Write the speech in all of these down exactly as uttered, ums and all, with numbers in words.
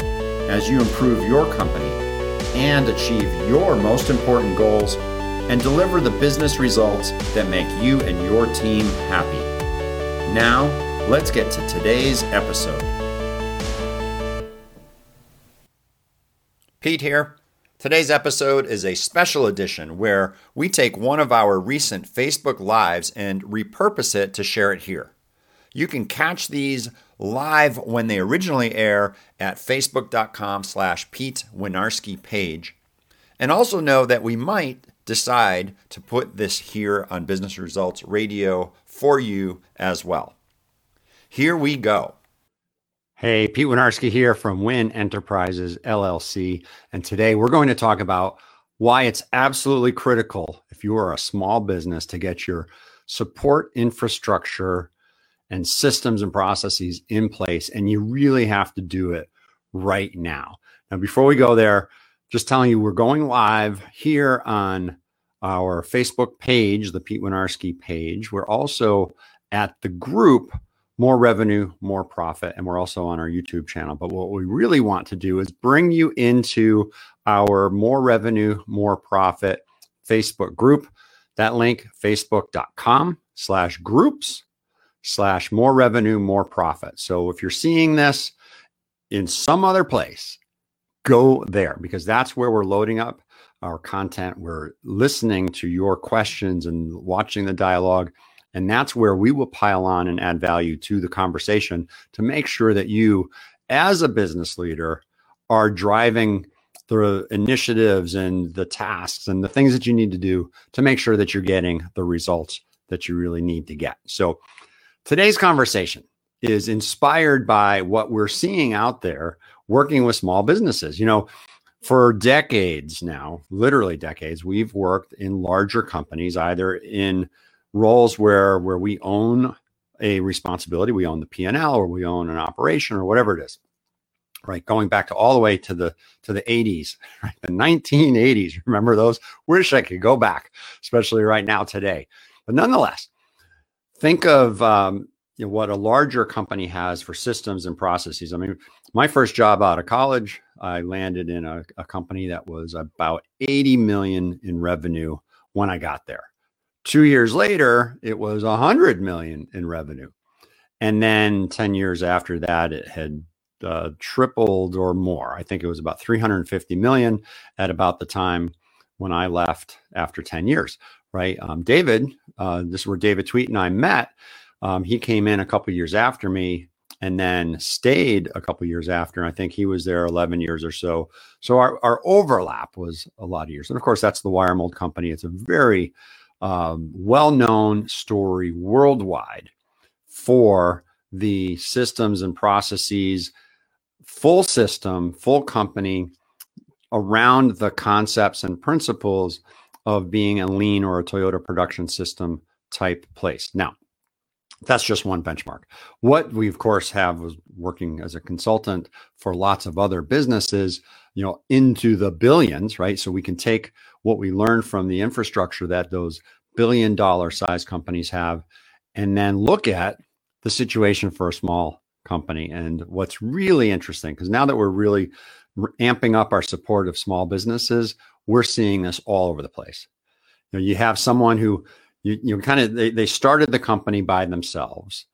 as you improve your company and achieve your most important goals and deliver the business results that make you and your team happy. Now, let's get to today's episode. Pete here. Today's episode is a special edition where we take one of our recent Facebook Lives and repurpose it to share it here. You can catch these live when they originally air at facebook.com slash Pete Wynarski page. And also know that we might decide to put this here on Business Results Radio for you as well. Here we go. Hey, Pete Wynarski here from Win Enterprises, L L C. And today we're going to talk about why it's absolutely critical if you are a small business to get your support infrastructure and systems and processes in place, and you really have to do it right now. Now, before we go there, just telling you we're going live here on our Facebook page, the Pete Wynarski page. We're also at the group, More Revenue, More Profit, and we're also on our YouTube channel. But what we really want to do is bring you into our More Revenue, More Profit Facebook group. That link, facebook.com slash groups. slash more revenue, more profit. So if you're seeing this in some other place, go there because that's where we're loading up our content. We're listening to your questions and watching the dialogue. And that's where we will pile on and add value to the conversation to make sure that you, as a business leader, are driving the initiatives and the tasks and the things that you need to do to make sure that you're getting the results that you really need to get. So today's conversation is inspired by what we're seeing out there working with small businesses. You know, for decades now, literally decades, we've worked in larger companies, either in roles where, where we own a responsibility, we own the P and L, or we own an operation, or whatever it is, right? Going back to all the way to the to the eighties, right? The nineteen eighties. Remember those? Wish I could go back, especially right now today. But nonetheless, think of um, you know, what a larger company has for systems and processes. I mean, my first job out of college, I landed in a, a company that was about eighty million in revenue when I got there. Two years later, it was one hundred million in revenue. And then ten years after that, it had uh, tripled or more. I think it was about three hundred fifty million at about the time when I left after ten years. Right. Um, David, uh, this is where David Tweet and I met. Um, he came in a couple of years after me and then stayed a couple of years after. I think he was there eleven years or so. So our, our overlap was a lot of years. And of course, that's the Wiremold Company. It's a very um, well-known story worldwide for the systems and processes, full system, full company around the concepts and principles of being a lean or a Toyota production system type place. Now, That's just one benchmark. What we, of course, have was working as a consultant for lots of other businesses, you know, into the billions, right? So we can take what we learn from the infrastructure that those billion dollar size companies have, and then look at the situation for a small company. And what's really interesting, because now that we're really amping up our support of small businesses, we're seeing this all over the place. You know, you have someone who You, you kind of, they, they started the company by themselves.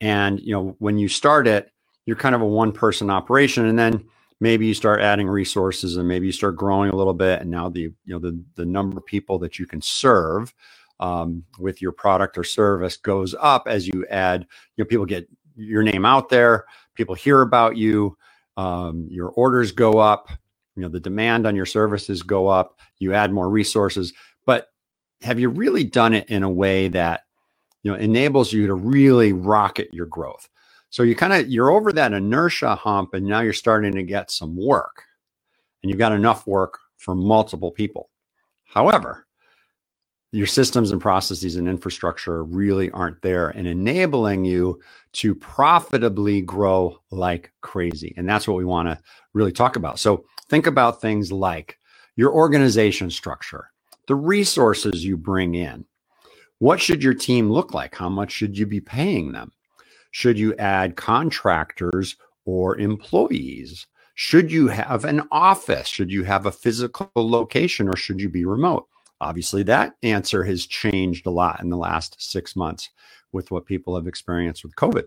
And, you know, when you start it, you're kind of a one person operation. And then maybe you start adding resources and maybe you start growing a little bit. And now the, you know, the, the number of people that you can serve um, with your product or service goes up as you add, you know, people get your name out there, people hear about you, um, your orders go up, you know, the demand on your services go up, you add more resources. But have you really done it in a way that, you know, enables you to really rocket your growth? So you kind of, you're over that inertia hump and now you're starting to get some work and you've got enough work for multiple people. However, your systems and processes and infrastructure really aren't there and enabling you to profitably grow like crazy. And that's what we want to really talk about. So think about things like your organization structure, the resources you bring in. What should your team look like? How much should you be paying them? Should you add contractors or employees? Should you have an office? Should you have a physical location or should you be remote? Obviously, that answer has changed a lot in the last six months with what people have experienced with COVID.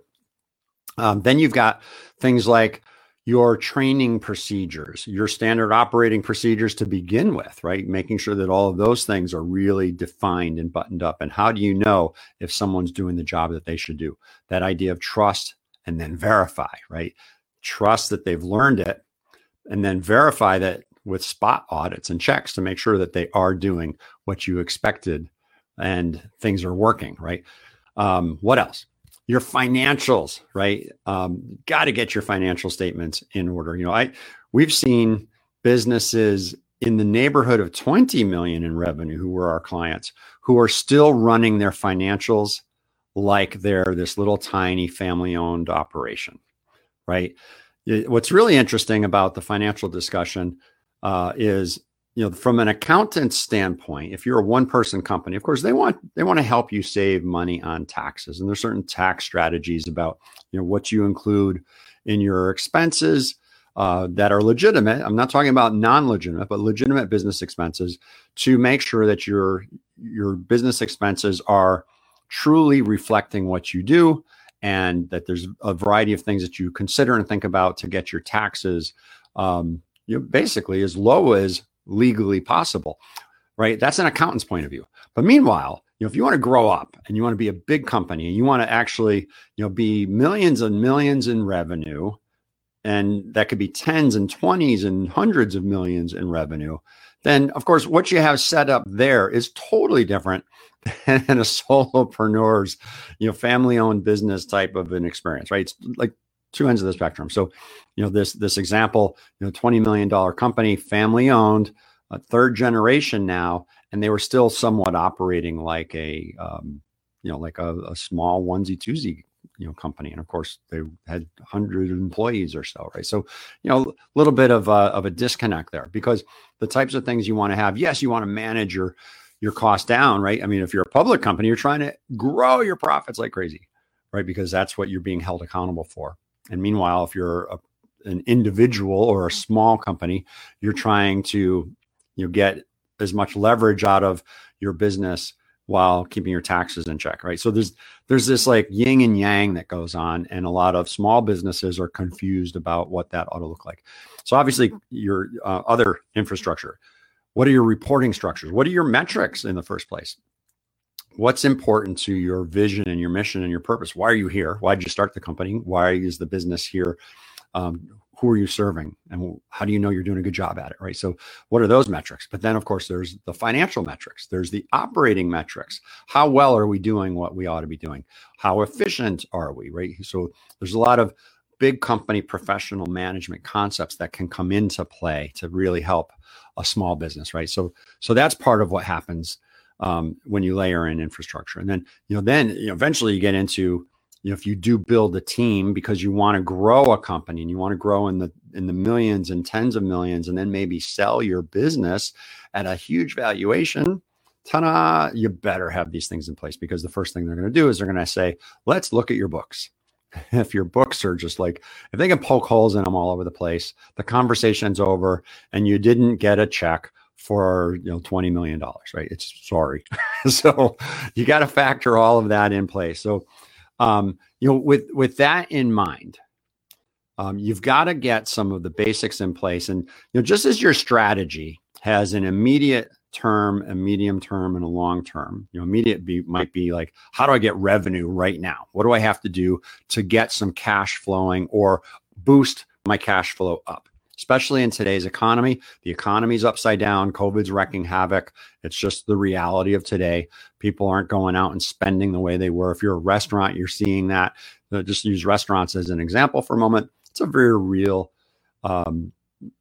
Um, then you've got things like your training procedures, your standard operating procedures to begin with, right? Making sure that all of those things are really defined and buttoned up. And how do you know if someone's doing the job that they should do? That idea of trust and then verify, right? Trust that they've learned it and then verify that with spot audits and checks to make sure that they are doing what you expected and things are working, right? Um, what else? Your financials, right? Um, got to get your financial statements in order. You know, I we've seen businesses in the neighborhood of twenty million in revenue who were our clients who are still running their financials like they're this little tiny family-owned operation, right? It, what's really interesting about the financial discussion uh, is, you know, from an accountant's standpoint, if you're a one-person company, of course, they want they want to help you save money on taxes. And there's certain tax strategies about, you know, what you include in your expenses uh, that are legitimate. I'm not talking about non-legitimate, but legitimate business expenses to make sure that your your business expenses are truly reflecting what you do and that there's a variety of things that you consider and think about to get your taxes, um, you know, basically as low as legally possible, right? That's an accountant's point of view. But meanwhile, you know, if you want to grow up and you want to be a big company and you want to actually, you know, be millions and millions in revenue, and that could be tens and twenties and hundreds of millions in revenue, then of course, what you have set up there is totally different than a solopreneur's, you know, family-owned business type of an experience, right? It's like two ends of the spectrum. So, you know, this, this example, you know, twenty million dollar company, family owned, a third generation now, and they were still somewhat operating like a, um, you know, like a, a small onesie twosie, you know, company. And of course they had a hundred employees or so, right? So, you know, a little bit of a, of a disconnect there because the types of things you want to have, yes, you want to manage your, your cost down, right? I mean, if you're a public company, you're trying to grow your profits like crazy, right? Because that's what you're being held accountable for. And meanwhile, if you're a, an individual or a small company, you're trying to, you know, get as much leverage out of your business while keeping your taxes in check, right? So there's there's this like yin and yang that goes on, and a lot of small businesses are confused about what that ought to look like. So obviously, your uh, other infrastructure. What are your reporting structures? What are your metrics in the first place? What's important to your vision and your mission and your purpose? Why are you here? Why did you start the company? Why is the business here? Um, who are you serving? And how do you know you're doing a good job at it, right? So what are those metrics? But then, of course, there's the financial metrics. There's the operating metrics. How well are we doing what we ought to be doing? How efficient are we, right? So there's a lot of big company professional management concepts that can come into play to really help a small business, right? So, so that's part of what happens Um, when you layer in infrastructure. And then, you know, then you know, eventually you get into you know, if you do build a team because you want to grow a company and you want to grow in the in the millions and tens of millions, and then maybe sell your business at a huge valuation, ta-da, you better have these things in place, because the first thing they're going to do is they're going to say, let's look at your books. If your books are just like, if they can poke holes in them all over the place, the conversation's over and you didn't get a check for, you know, twenty million dollars, right? It's sorry. So you got to factor all of that in place. So, um, you know, with, with that in mind, um, you've got to get some of the basics in place. And, you know, just as your strategy has an immediate term, a medium term, and a long term. You know, immediate be, might be like, how do I get revenue right now? What do I have to do to get some cash flowing or boost my cash flow up? Especially in today's economy, the economy's upside down. COVID's wrecking havoc. It's just the reality of today. People aren't going out and spending the way they were. If you're a restaurant, you're seeing that. You know, just use restaurants as an example for a moment. It's a very real um,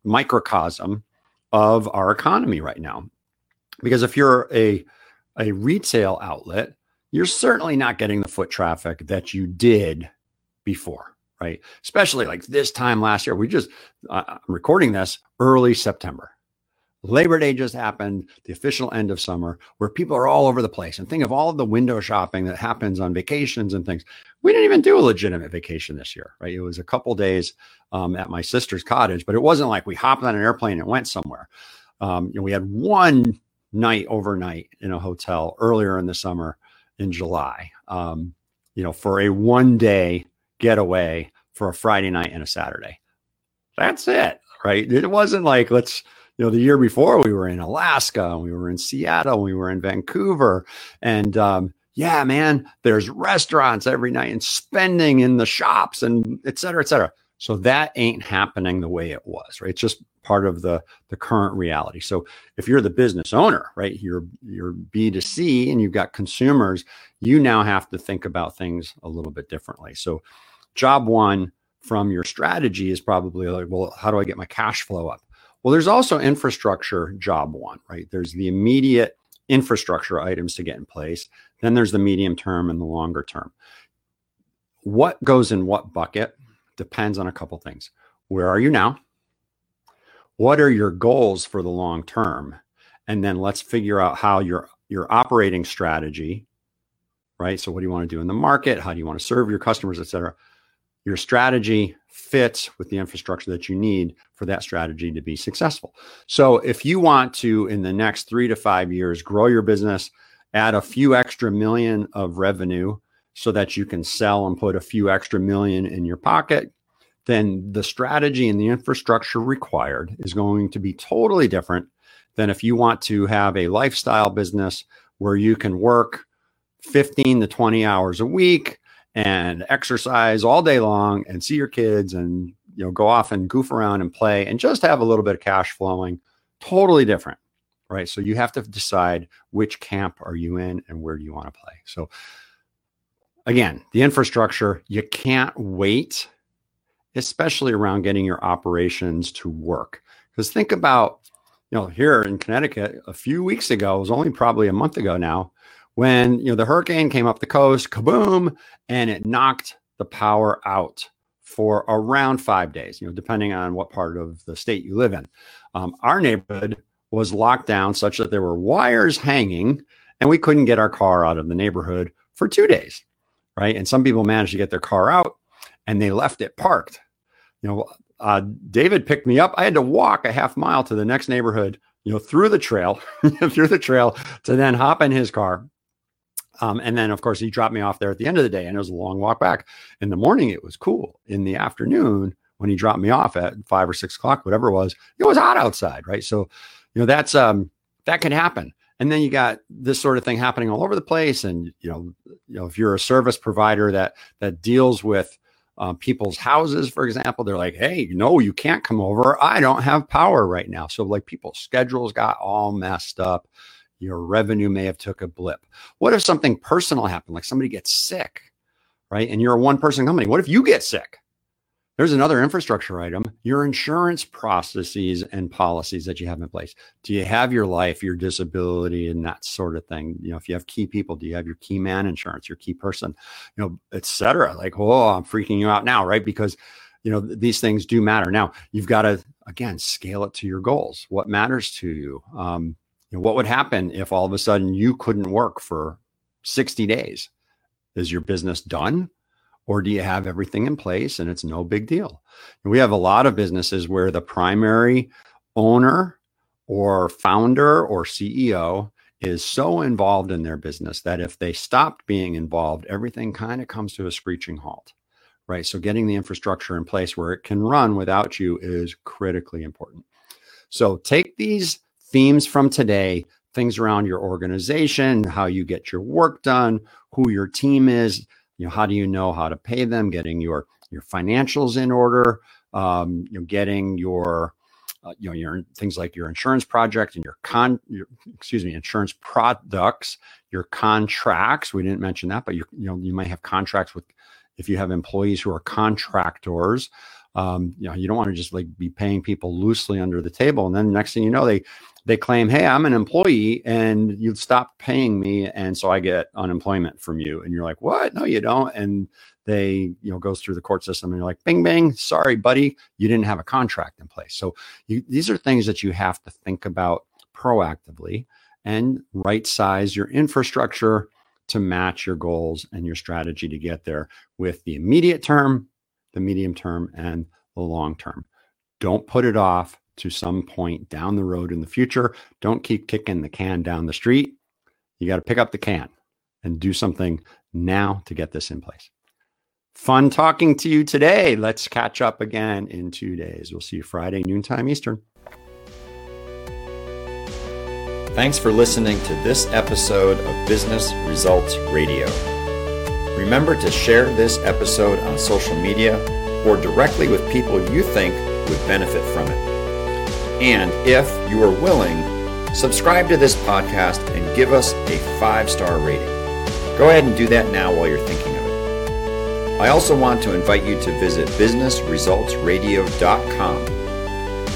microcosm of our economy right now. Because if you're a, a retail outlet, you're certainly not getting the foot traffic that you did before, right? Especially like this time last year. We just, uh, I'm recording this early September. Labor Day just happened, the official end of summer, where people are all over the place. And think of all of the window shopping that happens on vacations and things. We didn't even do a legitimate vacation this year, right? It was a couple days um, at my sister's cottage, but it wasn't like we hopped on an airplane and went somewhere. Um, you know, we had one night overnight in a hotel earlier in the summer in July, um, you know, for a one day getaway for a Friday night and a Saturday. That's it, right? It wasn't like, let's, you know, the year before we were in Alaska and we were in Seattle and we were in Vancouver and, um, yeah, man, there's restaurants every night and spending in the shops and et cetera, et cetera. So that ain't happening the way it was, right? It's just part of the, the current reality. So if you're the business owner, right, you're, you're B two C and you've got consumers, you now have to think about things a little bit differently. So job one from your strategy is probably like, well, how do I get my cash flow up? Well, there's also infrastructure job one, right? There's the immediate infrastructure items to get in place. Then there's the medium term and the longer term. What goes in what bucket depends on a couple things. Where are you now? What are your goals for the long term? And then let's figure out how your, your operating strategy, right? So what do you want to do in the market? How do you want to serve your customers, et cetera? Your strategy fits with the infrastructure that you need for that strategy to be successful. So if you want to, in the next three to five years, grow your business, add a few extra million of revenue so that you can sell and put a few extra million in your pocket, then the strategy and the infrastructure required is going to be totally different than if you want to have a lifestyle business where you can work fifteen to twenty hours a week and exercise all day long and see your kids and, you know, go off and goof around and play and just have a little bit of cash flowing. Totally different, right? So you have to decide which camp are you in and where do you want to play. So again, the infrastructure, you can't wait, especially around getting your operations to work. Because think about, you know, here in Connecticut a few weeks ago, it was only probably a month ago now, when, you know, the hurricane came up the coast, kaboom, and it knocked the power out for around five days, you know, depending on what part of the state you live in. Um, our neighborhood was locked down such that there were wires hanging and we couldn't get our car out of the neighborhood for two days, right? And some people managed to get their car out and they left it parked. You know, uh, David picked me up. I had to walk a half mile to the next neighborhood, you know, through the trail, through the trail to then hop in his car. Um, and then, of course, he dropped me off there at the end of the day. And it was a long walk back. In the morning, it was cool. In the afternoon, when he dropped me off at five or six o'clock, whatever it was, it was hot outside, right? So, you know, that's um, that can happen. And then you got this sort of thing happening all over the place. And, you know, you know, if you're a service provider that that deals with Um, people's houses, for example, they're like, hey, no, you can't come over. I don't have power right now. So like people's schedules got all messed up. Your revenue may have took a blip. What if something personal happened? Like somebody gets sick, right? And you're a one person company. What if you get sick? There's another infrastructure item, your insurance processes and policies that you have in place. Do you have your life, your disability, and that sort of thing? You know, if you have key people, do you have your key man insurance, your key person, you know, et cetera? Like, oh, I'm freaking you out now, right? Because, you know, these things do matter. Now, you've got to, again, scale it to your goals. What matters to you? Um, you know, what would happen if all of a sudden you couldn't work for sixty days? Is your business done? Or do you have everything in place and it's no big deal? And we have a lot of businesses where the primary owner or founder or C E O is so involved in their business that if they stopped being involved, everything kind of comes to a screeching halt, right? So getting the infrastructure in place where it can run without you is critically important. So take these themes from today, things around your organization, how you get your work done, who your team is, you know, how do you know how to pay them? Getting your your financials in order, um, you know, getting your uh, you know your things like your insurance project and your con your, excuse me insurance products, your contracts. We didn't mention that, but you you know you might have contracts with, if you have employees who are contractors. Um, you know, you don't want to just like be paying people loosely under the table, and then next thing you know, they they claim, "Hey, I'm an employee, and you stop paying me, and so I get unemployment from you." And you're like, "What? No, you don't." And they, you know, goes through the court system, and you're like, "Bing, bing, sorry, buddy, you didn't have a contract in place." So you, these are things that you have to think about proactively and right size your infrastructure to match your goals and your strategy to get there with the immediate term, the medium term, and the long term. Don't put it off to some point down the road in the future. Don't keep kicking the can down the street. You got to pick up the can and do something now to get this in place. Fun talking to you today. Let's catch up again in two days. We'll see you Friday, noontime Eastern. Thanks for listening to this episode of Business Results Radio. Remember to share this episode on social media or directly with people you think would benefit from it. And if you are willing, subscribe to this podcast and give us a five-star rating. Go ahead and do that now while you're thinking of it. I also want to invite you to visit business results radio dot com.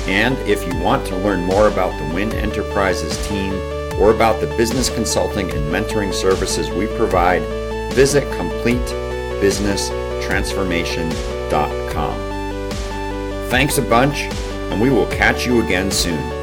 And if you want to learn more about the Win Enterprises team or about the business consulting and mentoring services we provide, visit complete business transformation dot com. Thanks a bunch, and we will catch you again soon.